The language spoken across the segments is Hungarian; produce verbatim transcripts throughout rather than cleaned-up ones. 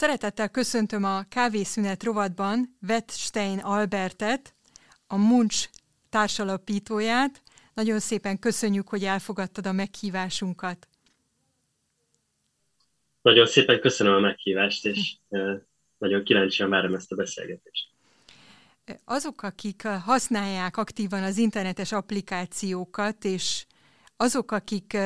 Szeretettel köszöntöm a Kávészünet rovatban Wettstein Albertet, a Munch társalapítóját. Nagyon szépen köszönjük, hogy elfogadtad a meghívásunkat. Nagyon szépen köszönöm a meghívást, és nagyon kíváncsian várom ezt a beszélgetést. Azok, akik használják aktívan az internetes applikációkat, és azok, akik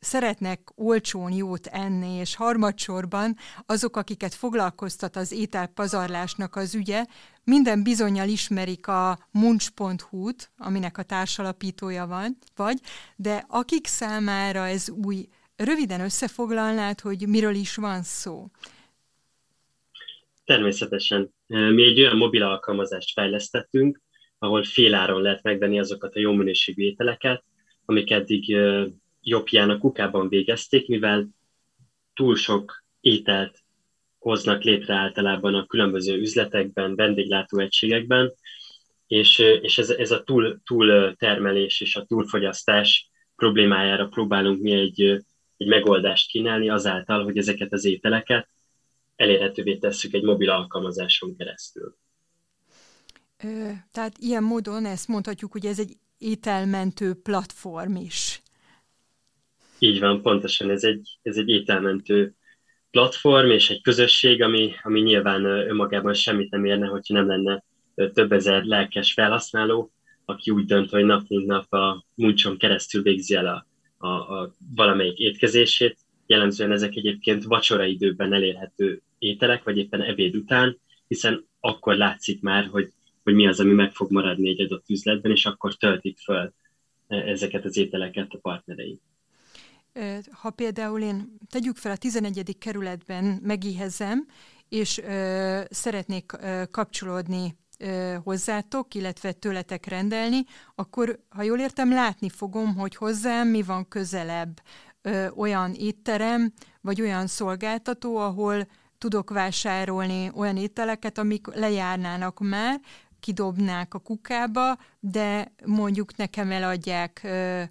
szeretnek olcsón jót enni, és harmadsorban azok, akiket foglalkoztat az ételpazarlásnak az ügye, minden bizonnyal ismerik a Munch pont hu-t, aminek a társalapítója van, vagy, de akik számára ez új, röviden összefoglalnád, hogy miről is van szó? Természetesen. Mi egy olyan mobil alkalmazást fejlesztettünk, ahol féláron lehet megvenni azokat a jó minőségű ételeket, amik eddig jobbján a kukában végezték, mivel túl sok ételt hoznak létre általában a különböző üzletekben, vendéglátóegységekben, és, és ez, ez a túl, túl termelés és a túlfogyasztás problémájára próbálunk mi egy, egy megoldást kínálni azáltal, hogy ezeket az ételeket elérhetővé tesszük egy mobil alkalmazáson keresztül. Ö, tehát ilyen módon ezt mondhatjuk, hogy ez egy ételmentő platform is. Így van, pontosan. Ez egy, ez egy ételmentő platform és egy közösség, ami, ami nyilván önmagában semmit nem érne, hogyha nem lenne több ezer lelkes felhasználó, aki úgy dönt, hogy nap mint nap a Munchon keresztül végzi el a, a, a valamelyik étkezését. Jellemzően ezek egyébként vacsoraidőben elérhető ételek, vagy éppen ebéd után, hiszen akkor látszik már, hogy, hogy mi az, ami meg fog maradni egy adott üzletben, és akkor töltik föl ezeket az ételeket a partnerei. Ha például én, tegyük fel, a tizenegyedik kerületben megéhezem, és ö, szeretnék ö, kapcsolódni ö, hozzátok, illetve tőletek rendelni, akkor, ha jól értem, látni fogom, hogy hozzám mi van közelebb. Ö, olyan étterem, vagy olyan szolgáltató, ahol tudok vásárolni olyan ételeket, amik lejárnának már, kidobnák a kukába, de mondjuk nekem eladják ö,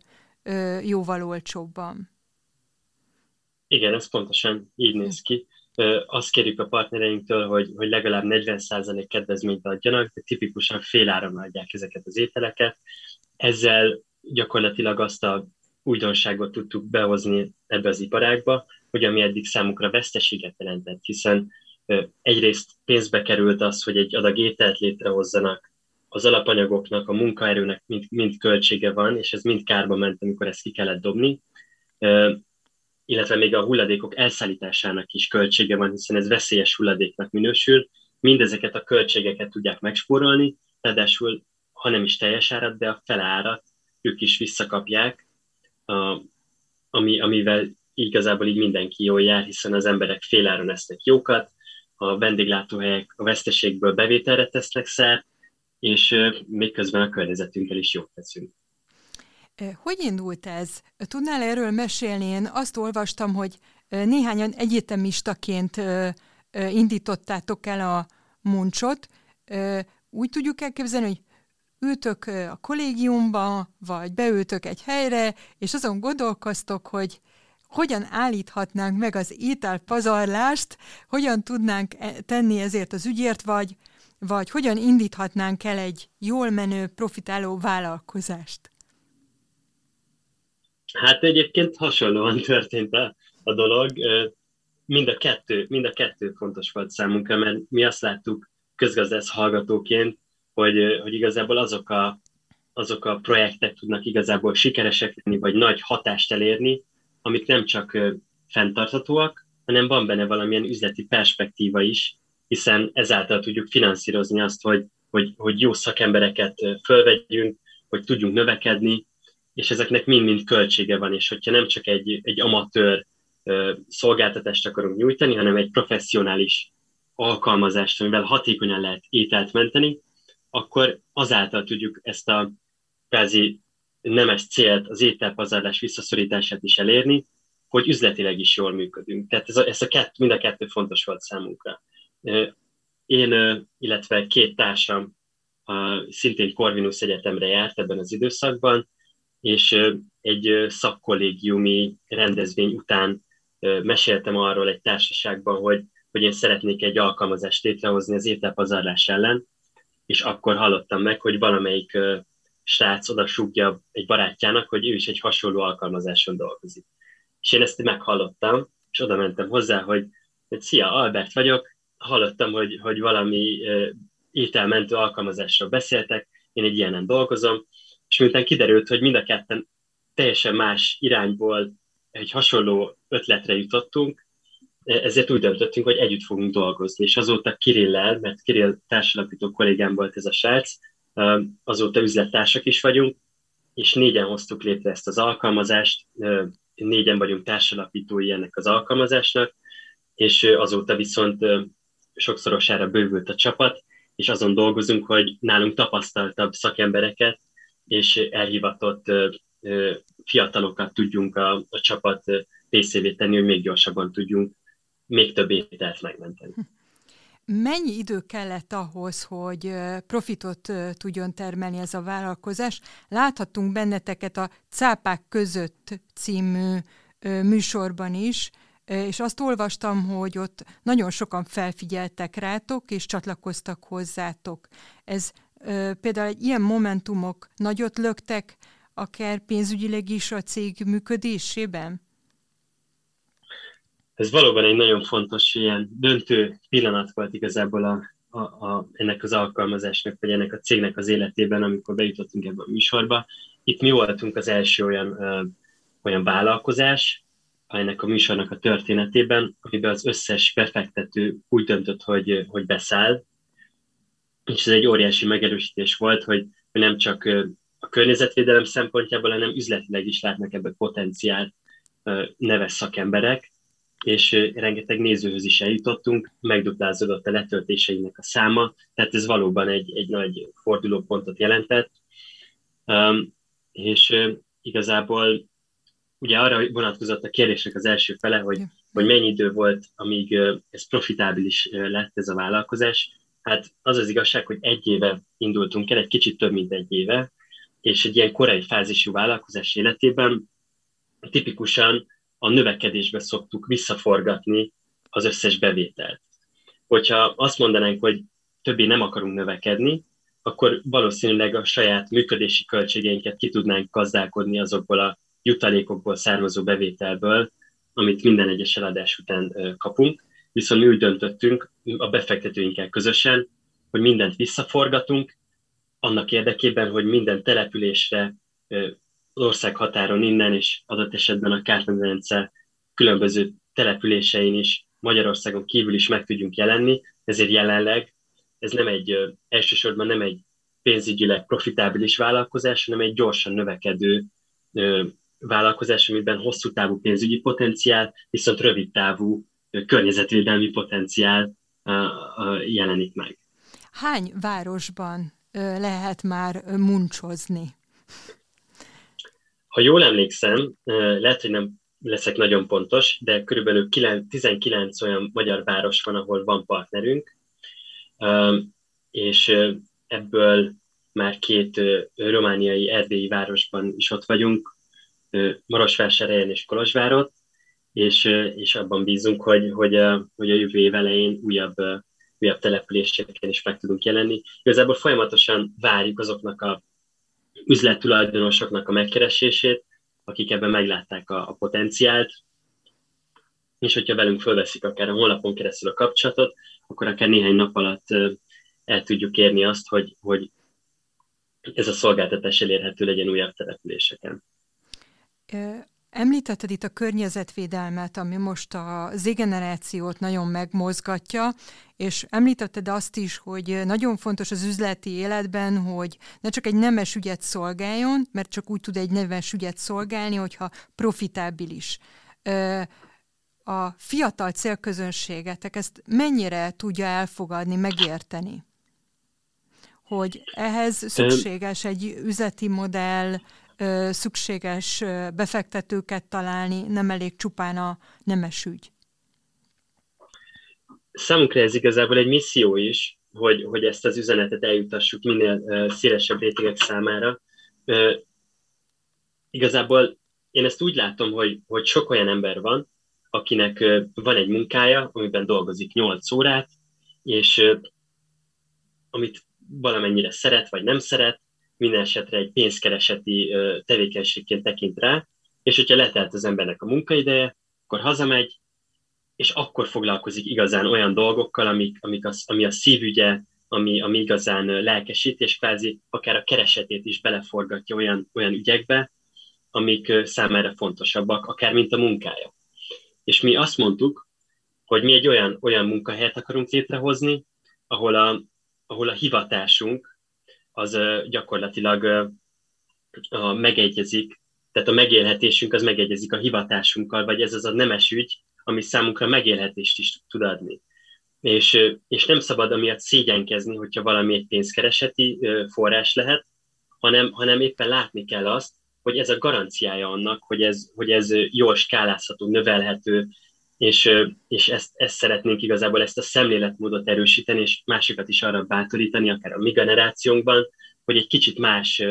ö, jóval olcsóbban. Igen, ez pontosan így néz ki. Azt kérjük a partnereinktől, hogy, hogy legalább negyven százalék kedvezményt adjanak, de tipikusan féláron adják ezeket az ételeket. Ezzel gyakorlatilag azt a újdonságot tudtuk behozni ebbe az iparágba, hogy ami eddig számukra veszteséget jelentett, hiszen egyrészt pénzbe került az, hogy egy adag ételt létrehozzanak, az alapanyagoknak, a munkaerőnek mind, mind költsége van, és ez mind kárba ment, amikor ezt ki kellett dobni, illetve még a hulladékok elszállításának is költsége van, hiszen ez veszélyes hulladéknak minősül, mindezeket a költségeket tudják megspórolni, ráadásul, ha nem is teljes árat, de a fele árat ők is visszakapják, a, ami, amivel igazából így mindenki jól jár, hiszen az emberek féláron esznek jókat, a vendéglátóhelyek a veszteségből bevételre tesznek szert, és még közben a környezetünkkel is jót teszünk. Hogy indult ez? Tudnál erről mesélni? Én azt olvastam, hogy néhányan egyetemistaként indítottátok el a Munchot. Úgy tudjuk elképzelni, hogy ültök a kollégiumba, vagy beültök egy helyre, és azon gondolkoztok, hogy hogyan állíthatnánk meg az ételpazarlást, hogyan tudnánk tenni ezért az ügyért, vagy, vagy hogyan indíthatnánk el egy jól menő, profitáló vállalkozást? Hát egyébként hasonlóan történt a, a dolog. Mind a, kettő, mind a kettő fontos volt számunkra, mert mi azt láttuk közgazdász hallgatóként, Hogy, hogy igazából azok a, azok a projektek tudnak igazából sikeresek lenni, vagy nagy hatást elérni, amik nem csak fenntarthatóak, hanem van benne valamilyen üzleti perspektíva is, hiszen ezáltal tudjuk finanszírozni azt, hogy, hogy, hogy jó szakembereket fölvegyünk, hogy tudjunk növekedni, és ezeknek mind-mind költsége van, és hogyha nem csak egy, egy amatőr szolgáltatást akarunk nyújtani, hanem egy professzionális alkalmazást, amivel hatékonyan lehet ételt menteni, akkor azáltal tudjuk ezt a kvázi nemes célt, az ételpazarlás visszaszorítását is elérni, hogy üzletileg is jól működünk. Tehát ez a, ez a kett, mind a kettő fontos volt számunkra. Én, illetve két társam szintén Corvinus Egyetemre járt ebben az időszakban, és egy szakkollégiumi rendezvény után meséltem arról egy társaságban, hogy hogy én szeretnék egy alkalmazást létrehozni az ételpazarlás ellen, és akkor hallottam meg, hogy valamelyik uh, srác oda súgja egy barátjának, hogy ő is egy hasonló alkalmazáson dolgozik. És én ezt meghallottam, és oda mentem hozzá, hogy, hogy szia, Albert vagyok, hallottam, hogy, hogy valami uh, ételmentő alkalmazásról beszéltek, én egy ilyenen dolgozom, és miután kiderült, hogy mind a ketten teljesen más irányból egy hasonló ötletre jutottunk, ezért úgy döntöttünk, hogy együtt fogunk dolgozni, és azóta Kirillel, mert Kirill társalapító kollégám volt ez a srác, azóta üzlettársak is vagyunk, és négyen hoztuk létre ezt az alkalmazást, négyen vagyunk társalapítói ennek az alkalmazásnak, és azóta viszont sokszorosára bővült a csapat, és azon dolgozunk, hogy nálunk tapasztaltabb szakembereket és elhivatott fiatalokat tudjunk a, a csapat részévé tenni, hogy még gyorsabban tudjunk még több ételt megmenteni. Mennyi idő kellett ahhoz, hogy profitot tudjon termelni ez a vállalkozás? Láthattunk benneteket a Cápák között című műsorban is, és azt olvastam, hogy ott nagyon sokan felfigyeltek rátok, és csatlakoztak hozzátok. Ez például egy ilyen momentumok nagyot löktek, akár pénzügyileg is a cég működésében? Ez valóban egy nagyon fontos, ilyen döntő pillanat volt igazából a, a, a, ennek az alkalmazásnak, vagy ennek a cégnek az életében, amikor bejutottunk ebbe a műsorba. Itt mi voltunk az első olyan, ö, olyan vállalkozás ennek a műsornak a történetében, amiben az összes befektető úgy döntött, hogy, hogy beszáll, és ez egy óriási megerősítés volt, hogy nem csak a környezetvédelem szempontjából, hanem üzletileg is látnak ebben potenciált neves szakemberek, és rengeteg nézőhöz is eljutottunk, megduplázódott a letöltéseinek a száma, tehát ez valóban egy, egy nagy fordulópontot jelentett, és igazából ugye arra vonatkozott a kérdésnek az első fele, hogy, hogy mennyi idő volt, amíg ez profitábilis lett ez a vállalkozás. Hát az az igazság, hogy egy éve indultunk el, egy kicsit több, mint egy éve, és egy ilyen korai fázisú vállalkozás életében tipikusan a növekedésbe szoktuk visszaforgatni az összes bevételt. Hogyha azt mondanánk, hogy többé nem akarunk növekedni, akkor valószínűleg a saját működési költségeinket ki tudnánk gazdálkodni azokból a jutalékokból származó bevételből, amit minden egyes eladás után kapunk. Viszont mi úgy döntöttünk a befektetőinkkel közösen, hogy mindent visszaforgatunk, annak érdekében, hogy minden településre, országhatáron innen, és adott esetben a kártmenetrendszer különböző településein is, Magyarországon kívül is meg tudjunk jelenni, ezért jelenleg ez nem egy, elsősorban nem egy pénzügyileg profitábilis vállalkozás, hanem egy gyorsan növekedő vállalkozás, amiben hosszú távú pénzügyi potenciál, viszont rövid távú környezetvédelmi potenciál jelenik meg. Hány városban lehet már muncsozni? Ha jól emlékszem, lehet, hogy nem leszek nagyon pontos, de körülbelül tizenkilenc olyan magyar város van, ahol van partnerünk, és ebből már két romániai, erdélyi városban is ott vagyunk, Marosvásárhelyen és Kolozsvárot, és, és abban bízunk, hogy, hogy, a, hogy a jövő év elején újabb, újabb településeken is meg tudunk jelenni. Igazából folyamatosan várjuk azoknak a üzlettulajdonosoknak a megkeresését, akik ebben meglátták a, a potenciált, és hogyha velünk fölveszik akár a honlapon keresztül a kapcsolatot, akkor akár néhány nap alatt el tudjuk érni azt, hogy, hogy ez a szolgáltatás elérhető legyen újabb településeken. E- Említetted itt a környezetvédelmet, ami most a Z-generációt nagyon megmozgatja, és említetted azt is, hogy nagyon fontos az üzleti életben, hogy ne csak egy nemes ügyet szolgáljon, mert csak úgy tud egy nemes ügyet szolgálni, hogyha profitábilis. A fiatal célközönségetek ezt mennyire tudja elfogadni, megérteni? Hogy ehhez szükséges egy üzleti modell, szükséges befektetőket találni, nem elég csupán a nemes ügy. Számunkra ez igazából egy misszió is, hogy, hogy ezt az üzenetet eljutassuk minél szélesebb rétegek számára. Igazából én ezt úgy látom, hogy, hogy sok olyan ember van, akinek van egy munkája, amiben dolgozik nyolc órát, és amit valamennyire szeret, vagy nem szeret, minden esetre egy pénzkereseti tevékenységként tekint rá, és hogyha letelt az embernek a munkaideje, akkor hazamegy, és akkor foglalkozik igazán olyan dolgokkal, amik, amik az, ami a szívügye, ami, ami igazán lelkesít, és kvázi akár a keresetét is beleforgatja olyan, olyan ügyekbe, amik számára fontosabbak, akár mint a munkája. És mi azt mondtuk, hogy mi egy olyan, olyan munkahelyet akarunk létrehozni, ahol a, ahol a hivatásunk az gyakorlatilag a megegyezik, tehát a megélhetésünk az megegyezik a hivatásunkkal, vagy ez az a nemes ügy, ami számunkra megélhetést is tud adni. És, és nem szabad amiatt szégyenkezni, hogyha valami egy pénzkereseti forrás lehet, hanem, hanem éppen látni kell azt, hogy ez a garanciája annak, hogy ez, hogy ez jól skálázható, növelhető, és, és ezt, ezt szeretnénk igazából, ezt a szemléletmódot erősíteni, és másokat is arra bátorítani, akár a mi generációnkban, hogy egy kicsit más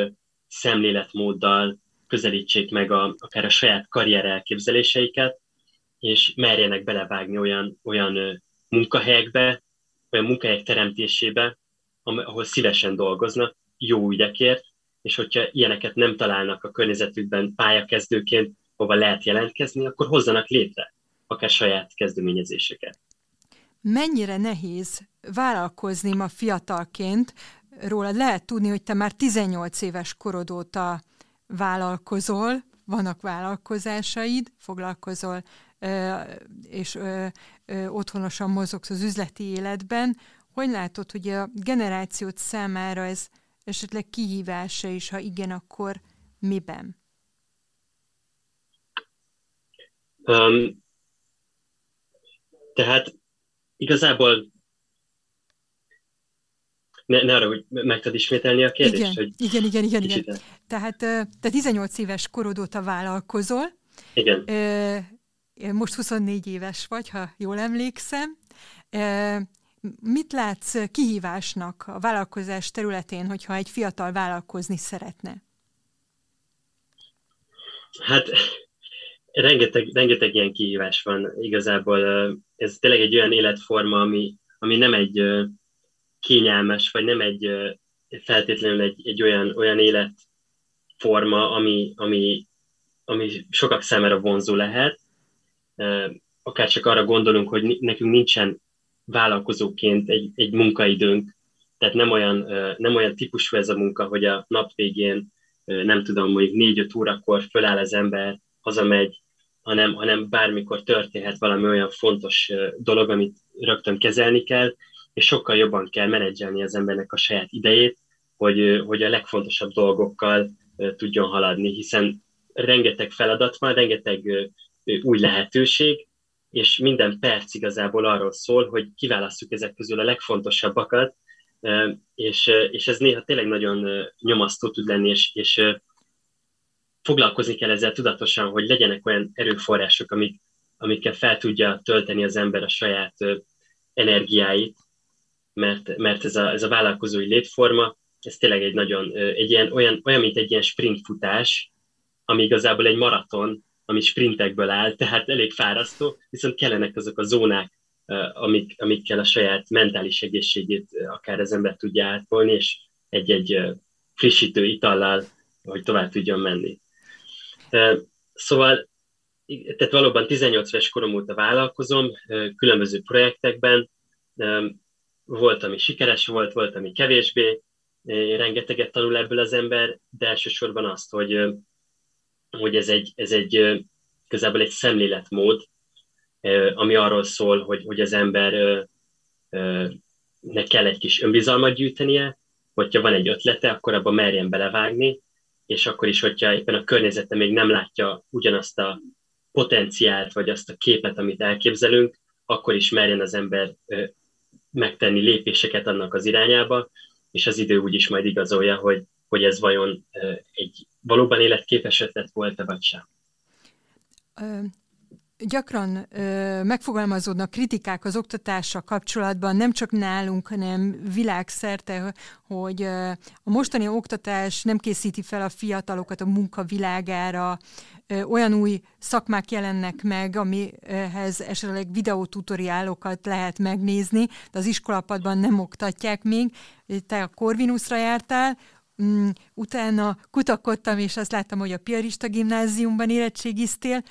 szemléletmóddal közelítsék meg a, akár a saját karrier elképzeléseiket, és merjenek belevágni olyan, olyan munkahelyekbe, olyan munkahelyek teremtésébe, ahol szívesen dolgoznak, jó ügyekért, és hogyha ilyeneket nem találnak a környezetükben pályakezdőként, hova lehet jelentkezni, akkor hozzanak létre akár saját kezdeményezéseket. Mennyire nehéz vállalkozni ma fiatalként? Róla lehet tudni, hogy te már tizennyolc éves korod óta vállalkozol, vannak vállalkozásaid, foglalkozol, és otthonosan mozogsz az üzleti életben. Hogy látod, hogy a generációt számára ez esetleg kihívása is, ha igen, akkor miben? Um, tehát igazából ne, ne arra, hogy meg tudod ismételni a kérdést? Igen, hogy igen, igen. igen, igen. Tehát te tizennyolc éves korod óta vállalkozol. Igen. Most huszonnégy éves vagy, ha jól emlékszem. Mit látsz kihívásnak a vállalkozás területén, hogyha egy fiatal vállalkozni szeretne? Hát rengeteg, rengeteg ilyen kihívás van igazából. Ez tényleg egy olyan életforma, ami, ami nem egy kényelmes, vagy nem egy feltétlenül egy, egy olyan, olyan életforma, ami, ami, ami sokak számára vonzó lehet. Akár csak arra gondolunk, hogy nekünk nincsen vállalkozóként egy, egy munkaidőnk, tehát nem olyan, nem olyan típusú ez a munka, hogy a nap végén, nem tudom, mondjuk négy-öt órakor föláll az ember, hazamegy, hanem, hanem bármikor történhet valami olyan fontos dolog, amit rögtön kezelni kell, és sokkal jobban kell menedzselni az embernek a saját idejét, hogy, hogy a legfontosabb dolgokkal tudjon haladni, hiszen rengeteg feladat van, rengeteg új lehetőség, és minden perc igazából arról szól, hogy kiválasszuk ezek közül a legfontosabbakat, és, és ez néha tényleg nagyon nyomasztó tud lenni, és, és foglalkozni kell ezzel tudatosan, hogy legyenek olyan erőforrások, amik, amikkel fel tudja tölteni az ember a saját energiáit, mert, mert ez, a, ez a vállalkozói létforma, ez tényleg egy nagyon, egy ilyen, olyan, olyan, mint egy ilyen sprintfutás, ami igazából egy maraton, ami sprintekből áll, tehát elég fárasztó, viszont kellenek azok a zónák, amik, amikkel a saját mentális egészségét akár az ember tudja átolni, és egy-egy frissítő itallal, hogy tovább tudjon menni. Szóval, tehát valóban tizennyolc éves korom óta vállalkozom, különböző projektekben, volt, ami sikeres volt, volt, ami kevésbé, rengeteget tanul ebből az ember, de elsősorban azt, hogy hogy ez egy, ez egy igazából egy szemléletmód, ami arról szól, hogy, hogy az embernek kell egy kis önbizalmat gyűjtenie, hogyha van egy ötlete, akkor abba merjen belevágni, és akkor is, hogyha éppen a környezete még nem látja ugyanazt a potenciált, vagy azt a képet, amit elképzelünk, akkor is merjen az ember megtenni lépéseket annak az irányába, és az idő úgyis majd igazolja, hogy, hogy ez vajon egy valóban életképes ötlet volt-e, vagy sem. gyakran ö, megfogalmazódnak kritikák az oktatással kapcsolatban, nem csak nálunk, hanem világszerte, hogy ö, a mostani oktatás nem készíti fel a fiatalokat a munkavilágára, ö, olyan új szakmák jelennek meg, amihez esetleg videótutoriálokat lehet megnézni, de az iskolapadban nem oktatják még. Te a Corvinusra jártál, Mm, utána kutakodtam, és azt láttam, hogy a Piarista gimnáziumban érettségiztél.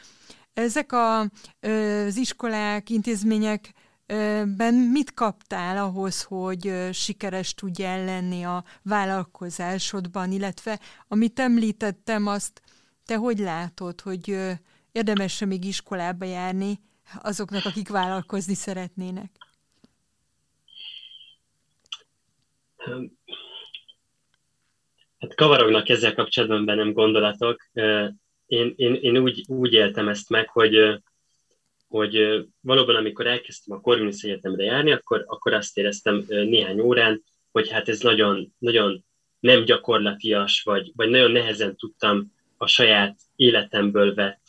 Ezek a, az iskolák, intézményekben mit kaptál ahhoz, hogy sikeres tudjál lenni a vállalkozásodban, illetve amit említettem, azt te hogy látod, hogy érdemes-e még iskolába járni azoknak, akik vállalkozni szeretnének? Um. Hát kavarognak ezzel kapcsolatban bennem gondolatok. Én, én, én úgy, úgy éltem ezt meg, hogy, hogy valóban amikor elkezdtem a Corvinus Egyetemre járni, akkor, akkor azt éreztem néhány órán, hogy hát ez nagyon, nagyon nem gyakorlatias, vagy, vagy nagyon nehezen tudtam a saját életemből vett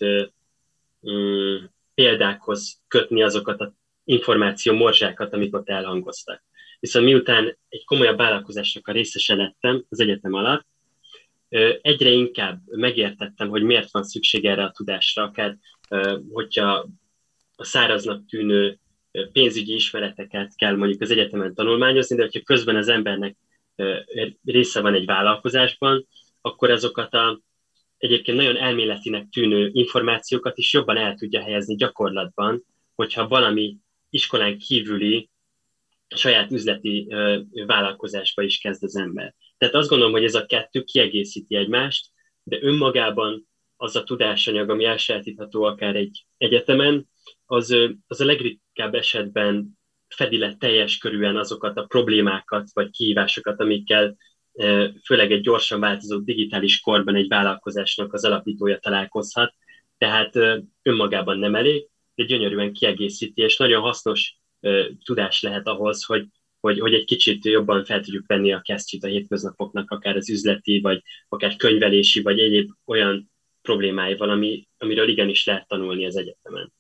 mm, példákhoz kötni azokat az információ morzsákat, amik ott elhangoztak. Viszont miután egy komolyabb vállalkozásnak a részese lettem az egyetem alatt, egyre inkább megértettem, hogy miért van szükség erre a tudásra, akár hogyha a száraznak tűnő pénzügyi ismereteket kell mondjuk az egyetemen tanulmányozni, de hogyha közben az embernek része van egy vállalkozásban, akkor azokat a egyébként nagyon elméletinek tűnő információkat is jobban el tudja helyezni gyakorlatban, hogyha valami iskolán kívüli saját üzleti ö, vállalkozásba is kezd az ember. Tehát azt gondolom, hogy ez a kettő kiegészíti egymást, de önmagában az a tudásanyag, ami elsajátítható akár egy egyetemen, az, ö, az a legritkább esetben fedi le teljes körűen azokat a problémákat vagy kihívásokat, amikkel ö, főleg egy gyorsan változó digitális korban egy vállalkozásnak az alapítója találkozhat. Tehát ö, önmagában nem elég, de gyönyörűen kiegészíti, és nagyon hasznos tudás lehet ahhoz, hogy, hogy, hogy egy kicsit jobban fel tudjuk venni a kesztyűt a hétköznapoknak, akár az üzleti, vagy akár könyvelési, vagy egyéb olyan problémáival, ami, amiről igenis lehet tanulni az egyetemen.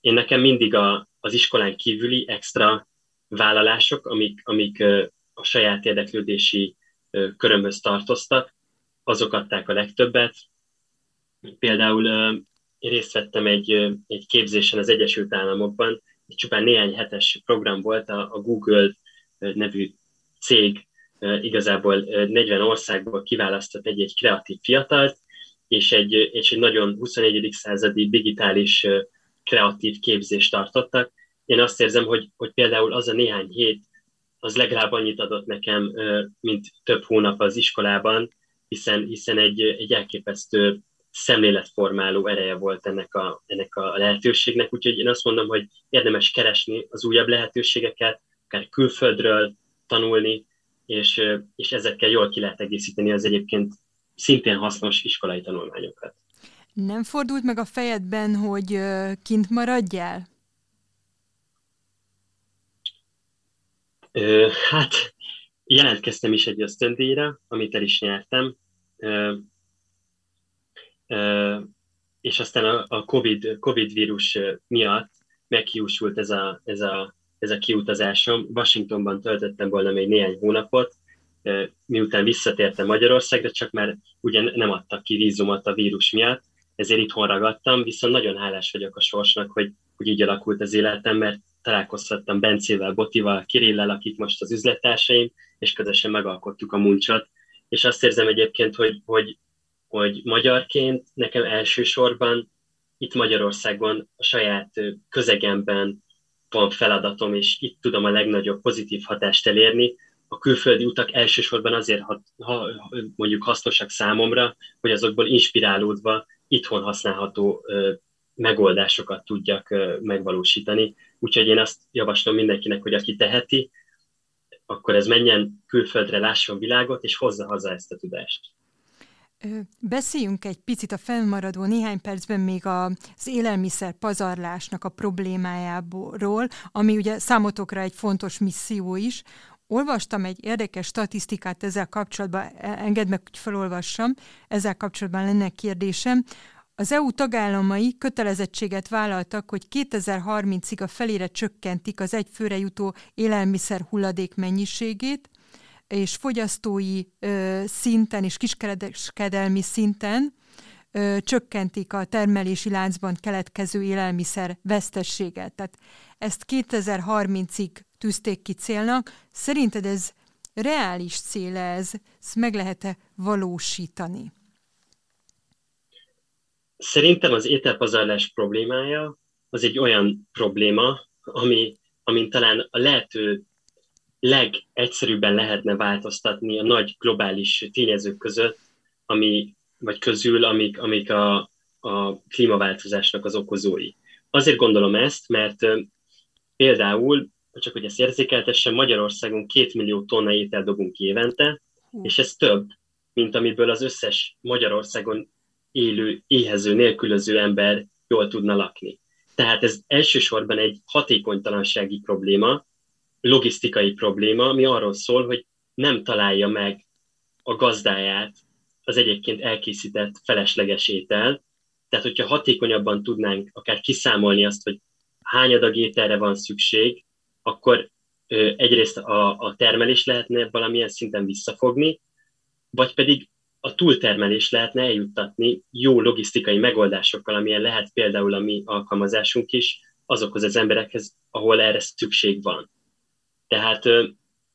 Én nekem mindig a, az iskolán kívüli extra vállalások, amik, amik a saját érdeklődési körömhöz tartoztak, azok adták a legtöbbet. Például én részt vettem egy, egy képzésen az Egyesült Államokban, csupán néhány hetes program volt, a Google nevű cég igazából negyven országból kiválasztott egy-egy kreatív fiatalt, és egy, és egy nagyon huszonegyedik századi digitális kreatív képzést tartottak. Én azt érzem, hogy, hogy például az a néhány hét, az legalább annyit adott nekem, mint több hónap az iskolában, hiszen, hiszen egy, egy elképesztő szemléletformáló ereje volt ennek a, ennek a lehetőségnek, úgyhogy én azt mondom, hogy érdemes keresni az újabb lehetőségeket, akár külföldről tanulni, és, és ezekkel jól ki lehet egészíteni az egyébként szintén hasznos iskolai tanulmányokat. Nem fordult meg a fejedben, hogy kint maradjál? Ö, hát jelentkeztem is egy ösztöndíjra, amit el is nyertem, Ö, Uh, és aztán a, a COVID, COVID vírus miatt meghiúsult ez a, ez, a, ez a kiutazásom. Washingtonban töltöttem volna még néhány hónapot, uh, miután visszatértem Magyarországra, csak már ugyan nem adtak ki vízumot a vírus miatt, ezért itthon ragadtam, viszont nagyon hálás vagyok a sorsnak, hogy, hogy így alakult az életem, mert találkozhattam Bencével, Botival, Kirillel, akik most az üzlettársaim, és közösen megalkottuk a Munchot. És azt érzem egyébként, hogy, hogy hogy magyarként nekem elsősorban itt Magyarországon a saját közegemben van feladatom, és itt tudom a legnagyobb pozitív hatást elérni. A külföldi utak elsősorban azért ha, ha, mondjuk hasznosak számomra, hogy azokból inspirálódva itthon használható ö, megoldásokat tudjak ö, megvalósítani. Úgyhogy én azt javaslom mindenkinek, hogy aki teheti, akkor ez menjen külföldre, lásson világot, és hozza haza ezt a tudást. Beszéljünk egy picit a fennmaradó néhány percben még az élelmiszer pazarlásnak a problémájáról, ami ugye számotokra egy fontos misszió is. Olvastam egy érdekes statisztikát ezzel kapcsolatban, engedd meg, hogy felolvassam, ezzel kapcsolatban lenne kérdésem. A Az é u tagállamai kötelezettséget vállaltak, hogy kétezer-harmincig a felére csökkentik az egy főre jutó élelmiszer hulladék mennyiségét, és fogyasztói ö, szinten és kiskereskedelmi szinten ö, csökkentik a termelési láncban keletkező élelmiszer vesztességet. Tehát ezt kétezer-harmincig tűzték ki célnak. Szerinted ez reális cél ez? Ezt meg lehet-e valósítani? Szerintem az ételpazarlás problémája az egy olyan probléma, ami, amin talán a lehető legegyszerűbben lehetne változtatni a nagy globális tényezők között, ami, vagy közül, amik, amik a, a klímaváltozásnak az okozói. Azért gondolom ezt, mert például, csak hogy ezt érzékeltessem, Magyarországon kétmillió tonna ételt dobunk évente, és ez több, mint amiből az összes Magyarországon élő, éhező, nélkülöző ember jól tudna lakni. Tehát ez elsősorban egy hatékonytalansági probléma, logisztikai probléma, ami arról szól, hogy nem találja meg a gazdáját az egyébként elkészített felesleges étel. Tehát, hogyha hatékonyabban tudnánk akár kiszámolni azt, hogy hány adag ételre van szükség, akkor ö, egyrészt a, a termelés lehetne valamilyen szinten visszafogni, vagy pedig a túltermelés lehetne eljuttatni jó logisztikai megoldásokkal, amilyen lehet például a mi alkalmazásunk is, azokhoz az emberekhez, ahol erre szükség van. Tehát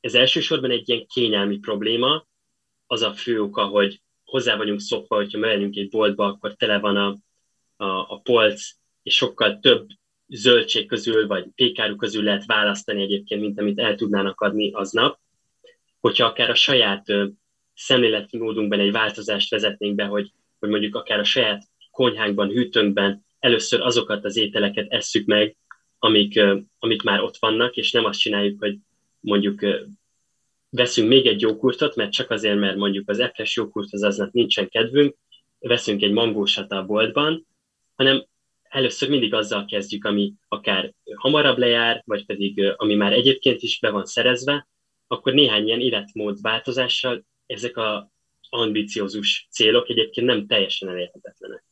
ez elsősorban egy ilyen kényelmi probléma, az a fő oka, hogy hozzá vagyunk szokva, hogyha megyünk egy boltba, akkor tele van a, a, a polc, és sokkal több zöldség közül, vagy pékáru közül lehet választani egyébként, mint amit el tudnának adni aznap. Hogyha akár a saját szemléleti módunkban egy változást vezetnénk be, hogy, hogy mondjuk akár a saját konyhánkban, hűtőnkben először azokat az ételeket esszük meg, amik, amik már ott vannak, és nem azt csináljuk, hogy mondjuk veszünk még egy jogurtot, mert csak azért, mert mondjuk az eples jogurthoz aznak nincsen kedvünk, veszünk egy mangósat a boltban, hanem először mindig azzal kezdjük, ami akár hamarabb lejár, vagy pedig ami már egyébként is be van szerezve, akkor néhány ilyen életmód változással ezek az ambiciózus célok egyébként nem teljesen elérhetetlenek.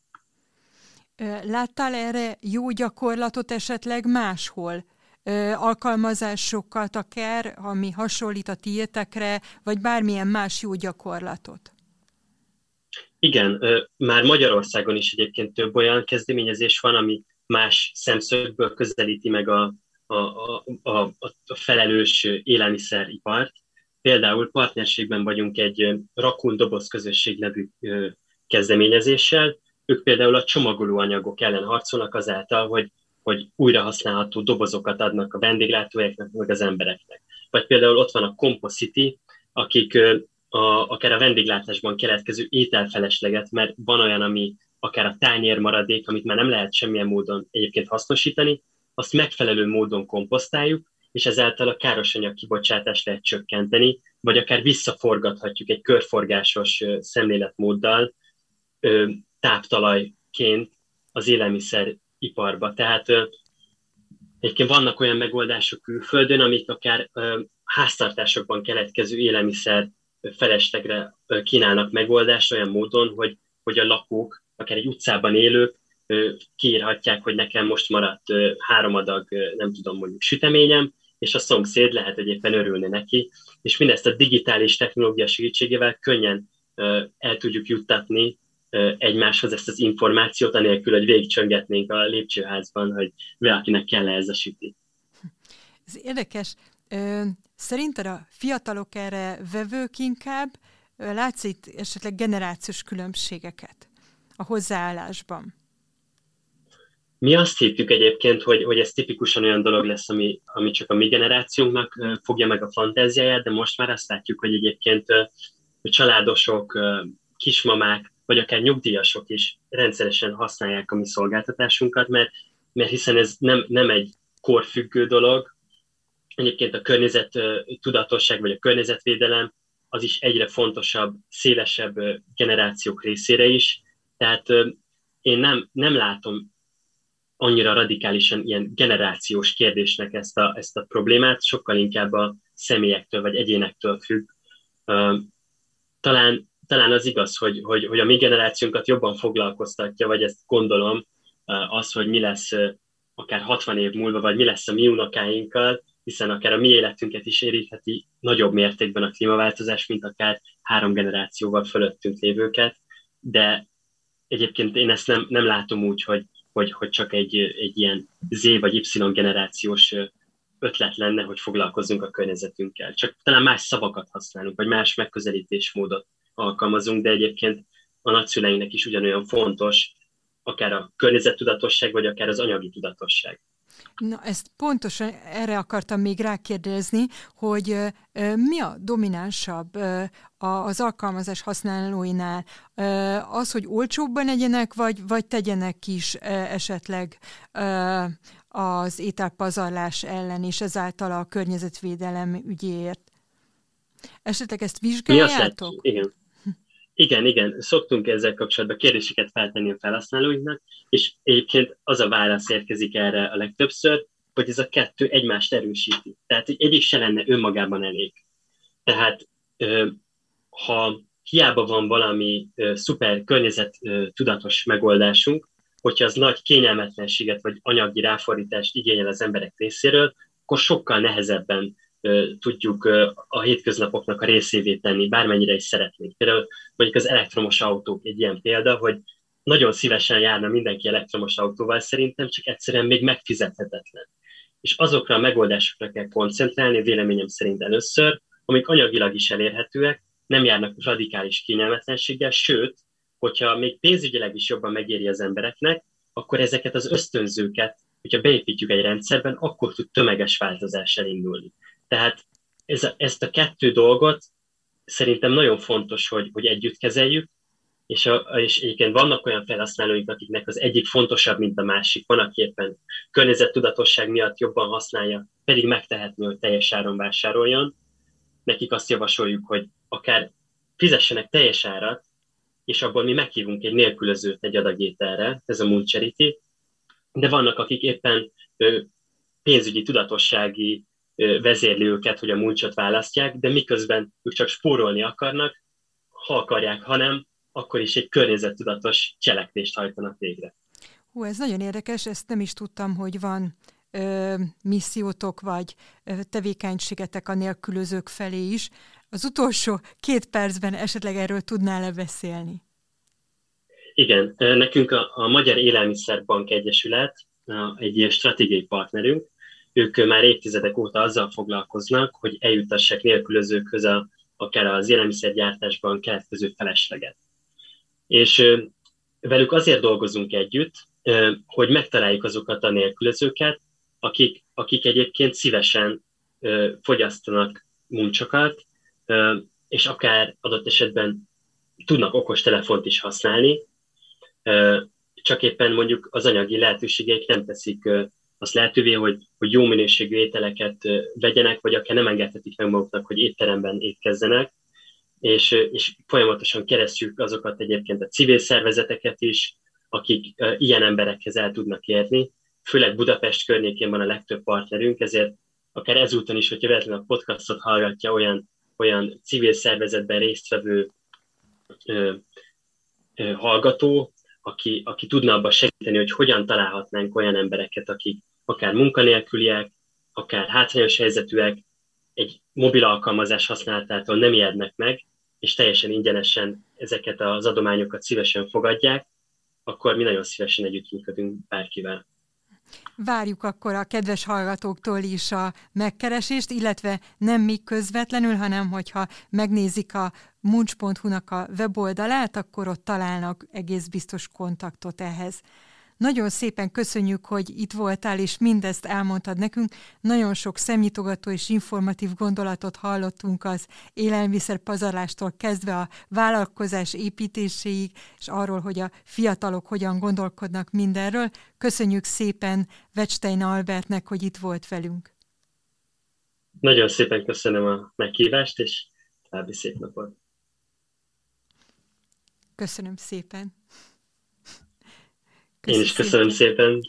Láttál erre jó gyakorlatot esetleg máshol? Alkalmazásokat akár, ami hasonlít a tiétekre, vagy bármilyen más jó gyakorlatot? Igen, már Magyarországon is egyébként több olyan kezdeményezés van, ami más szemszögből közelíti meg a, a, a, a, a felelős élelmiszeripart. Például partnerségben vagyunk egy rakundobox közösség nevű kezdeményezéssel. Ők például a csomagolóanyagok ellen harcolnak azáltal, hogy, hogy újrahasználható dobozokat adnak a vendéglátóhelyeknek, meg az embereknek. Vagy például ott van a komposzty, akik a, akár a vendéglátásban keletkező ételfelesleget, mert van olyan, ami akár a tányérmaradék, amit már nem lehet semmilyen módon egyébként hasznosítani, azt megfelelő módon komposztáljuk, és ezáltal a károsanyag kibocsátást lehet csökkenteni, vagy akár visszaforgathatjuk egy körforgásos szemléletmóddal táptalajként az élelmiszeriparba. Tehát egyébként vannak olyan megoldások külföldön, amik akár háztartásokban keletkező élelmiszer feleslegre kínálnak megoldást olyan módon, hogy, hogy a lakók, akár egy utcában élők kiírhatják, hogy nekem most maradt három adag, nem tudom mondjuk süteményem, és a szomszéd lehet, hogy éppen örülne neki, és mindezt a digitális technológia segítségével könnyen el tudjuk juttatni egymáshoz ezt az információt, anélkül, hogy végigcsöngetnénk a lépcsőházban, hogy valakinek kell ez a süti. Ez érdekes. Szerinted a fiatalok erre vevők inkább? Látsz itt esetleg generációs különbségeket a hozzáállásban? Mi azt hittük egyébként, hogy, hogy ez tipikusan olyan dolog lesz, ami, ami csak a mi generációnknak fogja meg a fantáziáját, de most már azt látjuk, hogy egyébként a családosok, kismamák, vagy akár nyugdíjasok is rendszeresen használják a mi szolgáltatásunkat, mert, mert hiszen ez nem, nem egy korfüggő dolog. Egyébként a környezettudatosság vagy a környezetvédelem az is egyre fontosabb, szélesebb generációk részére is. Tehát én nem, nem látom annyira radikálisan ilyen generációs kérdésnek ezt a, ezt a problémát, sokkal inkább a személyektől vagy egyénektől függ. Talán talán az igaz, hogy, hogy, hogy a mi generációnkat jobban foglalkoztatja, vagy ezt gondolom, az, hogy mi lesz akár hatvan év múlva, vagy mi lesz a mi unokáinkkal, hiszen akár a mi életünket is érintheti nagyobb mértékben a klímaváltozás, mint akár három generációval fölöttünk lévőket, de egyébként én ezt nem, nem látom úgy, hogy, hogy, hogy csak egy, egy ilyen Z vagy Y generációs ötlet lenne, hogy foglalkozzunk a környezetünkkel. Csak talán más szavakat használunk, vagy más megközelítésmódot alkalmazunk, de egyébként a nagyszüleinknek is ugyanolyan fontos, akár a környezettudatosság, vagy akár az anyagi tudatosság. Na, ezt pontosan erre akartam még rákérdezni, hogy mi a dominánsabb az alkalmazás használóinál? Az, hogy olcsóbban egyenek, vagy, vagy tegyenek is esetleg az ételpazarlás ellen, és ezáltal a környezetvédelem ügyéért? Esetleg ezt vizsgáljátok? Igen. Igen, igen, szoktunk ezzel kapcsolatban kérdéseket feltenni a felhasználóinknak, és egyébként az a válasz érkezik erre a legtöbbször, hogy ez a kettő egymást erősíti. Tehát egyik se lenne önmagában elég. Tehát ha hiába van valami szuper környezettudatos megoldásunk, hogyha az nagy kényelmetlenséget vagy anyagi ráfordítást igényel az emberek részéről, akkor sokkal nehezebben tudjuk a hétköznapoknak a részévé tenni, bármennyire is szeretnénk. Például mondjuk az elektromos autók egy ilyen példa, hogy nagyon szívesen járna mindenki elektromos autóval szerintem, csak egyszerűen még megfizethetetlen. És azokra a megoldásokra kell koncentrálni, véleményem szerint először, amik anyagilag is elérhetőek, nem járnak radikális kényelmetlenséggel, sőt, hogyha még pénzügyileg is jobban megéri az embereknek, akkor ezeket az ösztönzőket, hogyha beépítjük egy rendszerben, akkor tud tömeges változás elindulni. Tehát ez a, ezt a kettő dolgot szerintem nagyon fontos, hogy, hogy együtt kezeljük, és, a, és egyébként vannak olyan felhasználóink, akiknek az egyik fontosabb, mint a másik. Van, aki éppen környezettudatosság miatt jobban használja, pedig megtehetné, hogy teljes áron vásároljon. Nekik azt javasoljuk, hogy akár fizessenek teljes árat, és abból mi meghívunk egy nélkülözőt egy adag ételre, ez a Munch Charity, de vannak, akik éppen ö, pénzügyi tudatossági vezérli őket, hogy a Munchot választják, de miközben ők csak spórolni akarnak, ha akarják, ha nem, akkor is egy környezettudatos cselekvést hajtanak végre. Hú, ez nagyon érdekes, ezt nem is tudtam, hogy van ö, missziótok, vagy ö, tevékenységetek a nélkülözők felé is. Az utolsó két percben esetleg erről tudnál-e beszélni? Igen, nekünk a, a Magyar Élelmiszerbank Egyesület egy stratégiai partnerünk, ők már évtizedek óta azzal foglalkoznak, hogy eljutassák nélkülözőkhöz a, akár az élelmiszergyártásban keletkező felesleget. És ö, velük azért dolgozunk együtt, ö, hogy megtaláljuk azokat a nélkülözőket, akik, akik egyébként szívesen ö, fogyasztanak muncsokat, ö, és akár adott esetben tudnak okostelefont is használni, ö, csak éppen mondjuk az anyagi lehetőségeik nem teszik ö, azt lehetővé, hogy, hogy jó minőségű ételeket vegyenek, vagy akár nem engedhetik meg maguknak, hogy étteremben étkezzenek, és, és folyamatosan keresztjük azokat egyébként a civil szervezeteket is, akik ilyen emberekhez el tudnak érni. Főleg Budapest környékén van a legtöbb partnerünk, ezért akár ezúton is, hogyha véletlenül a podcastot hallgatja olyan, olyan civil szervezetben résztvevő ö, ö, hallgató, Aki, aki tudna abban segíteni, hogy hogyan találhatnánk olyan embereket, akik akár munkanélküliek, akár hátrányos helyzetűek, egy mobil alkalmazás használatától nem ijednek meg, és teljesen ingyenesen ezeket az adományokat szívesen fogadják, akkor mi nagyon szívesen együttműködünk bárkivel. Várjuk akkor a kedves hallgatóktól is a megkeresést, illetve nem még közvetlenül, hanem hogyha megnézik a munch pont hu-nak a weboldalát, akkor ott találnak egész biztos kontaktot ehhez. Nagyon szépen köszönjük, hogy itt voltál, és mindezt elmondtad nekünk. Nagyon sok szemnyitogató és informatív gondolatot hallottunk az élelmiszerpazarlástól kezdve a vállalkozás építéséig, és arról, hogy a fiatalok hogyan gondolkodnak mindenről. Köszönjük szépen Wettstein Albertnek, hogy itt volt velünk. Nagyon szépen köszönöm a meghívást, és további szép napot. Köszönöm szépen. Köszönöm Én is köszönöm szépen. szépen.